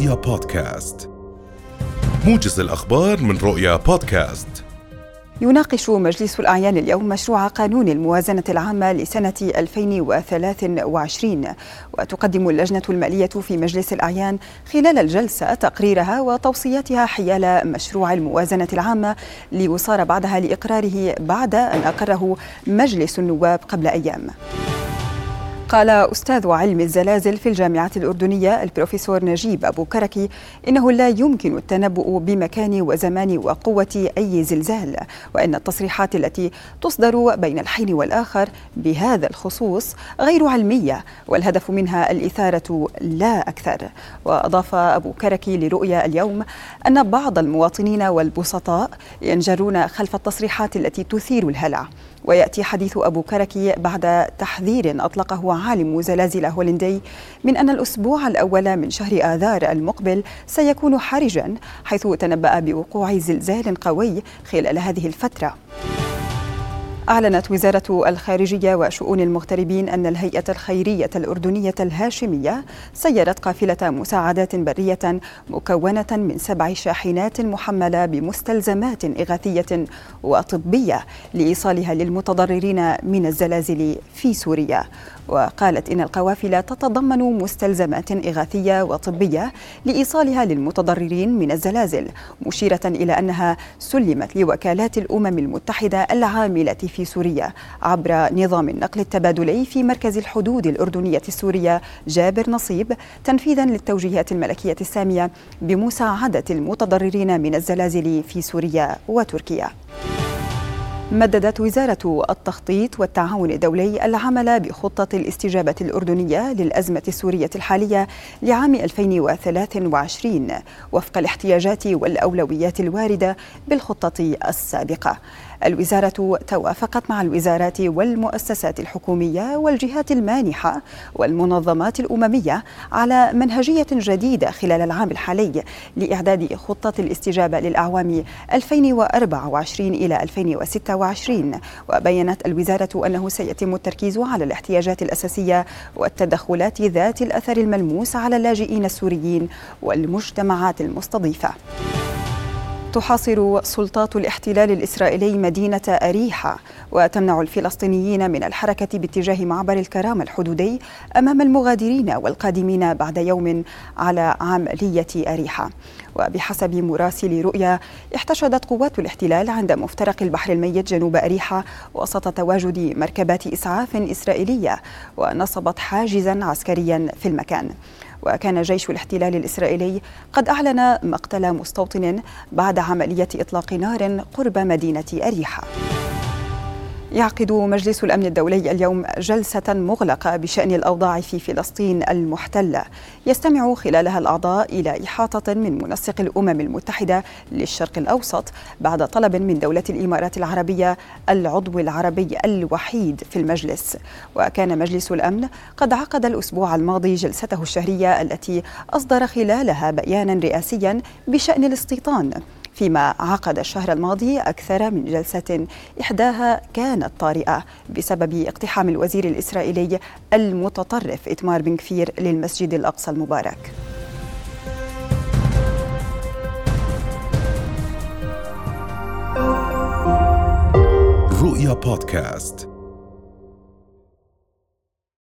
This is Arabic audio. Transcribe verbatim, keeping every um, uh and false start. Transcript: رؤيا بودكاست، موجز الأخبار من رؤيا بودكاست. يناقش مجلس الأعيان اليوم مشروع قانون الموازنة العامة لسنة ألفين وثلاثة وعشرين، وتقدم اللجنة المالية في مجلس الأعيان خلال الجلسة تقريرها وتوصياتها حيال مشروع الموازنة العامة ليصار بعدها لإقراره بعد أن أقره مجلس النواب قبل أيام. قال أستاذ علم الزلازل في الجامعة الأردنية البروفيسور نجيب أبو كركي إنه لا يمكن التنبؤ بمكان وزمان وقوة أي زلزال، وإن التصريحات التي تصدر بين الحين والآخر بهذا الخصوص غير علمية والهدف منها الإثارة لا أكثر. وأضاف أبو كركي لرؤيا اليوم أن بعض المواطنين والبسطاء ينجرون خلف التصريحات التي تثير الهلع، ويأتي حديث أبو كركي بعد تحذير أطلقه عالم زلازل هولندي من أن الأسبوع الأول من شهر آذار المقبل سيكون حرجاً، حيث تنبأ بوقوع زلزال قوي خلال هذه الفترة. أعلنت وزارة الخارجية وشؤون المغتربين أن الهيئة الخيرية الأردنية الهاشمية سيرت قافلة مساعدات برية مكونة من سبع شاحنات محملة بمستلزمات إغاثية وطبية لإيصالها للمتضررين من الزلازل في سوريا. وقالت إن القوافل تتضمن مستلزمات إغاثية وطبية لإيصالها للمتضررين من الزلازل، مشيرة إلى أنها سلمت لوكالات الأمم المتحدة العاملة في في سوريا عبر نظام النقل التبادلي في مركز الحدود الأردنية السورية جابر نصيب، تنفيذا للتوجيهات الملكية السامية بمساعدة المتضررين من الزلازل في سوريا وتركيا. مددت وزارة التخطيط والتعاون الدولي العمل بخطة الاستجابة الأردنية للأزمة السورية الحالية لعام ألفين وثلاثة وعشرين وفق الاحتياجات والأولويات الواردة بالخطة السابقة. الوزارة توافقت مع الوزارات والمؤسسات الحكومية والجهات المانحة والمنظمات الأممية على منهجية جديدة خلال العام الحالي لإعداد خطة الاستجابة للأعوام ألفين وأربعة وعشرين إلى ألفين وستة وعشرين، وبيّنت الوزارة أنه سيتم التركيز على الاحتياجات الأساسية والتدخلات ذات الأثر الملموس على اللاجئين السوريين والمجتمعات المستضيفة. تحاصر سلطات الاحتلال الإسرائيلي مدينة أريحة وتمنع الفلسطينيين من الحركة باتجاه معبر الكرامة الحدودي أمام المغادرين والقادمين بعد يوم على عملية أريحة. وبحسب مراسل رؤيا، احتشدت قوات الاحتلال عند مفترق البحر الميت جنوب أريحة وسط تواجد مركبات إسعاف إسرائيلية، ونصبت حاجزا عسكريا في المكان. وكان جيش الاحتلال الإسرائيلي قد أعلن مقتل مستوطن بعد عملية إطلاق نار قرب مدينة أريحة. يعقد مجلس الأمن الدولي اليوم جلسة مغلقة بشأن الأوضاع في فلسطين المحتلة، يستمع خلالها الأعضاء إلى إحاطة من منسق الأمم المتحدة للشرق الأوسط بعد طلب من دولة الإمارات العربية العضو العربي الوحيد في المجلس. وكان مجلس الأمن قد عقد الأسبوع الماضي جلسته الشهرية التي أصدر خلالها بيانا رئاسيا بشأن الاستيطان، فيما عقد الشهر الماضي أكثر من جلسة إحداها كانت طارئة بسبب اقتحام الوزير الإسرائيلي المتطرف إتمار بنكفير للمسجد الأقصى المبارك. رؤيا بودكاست.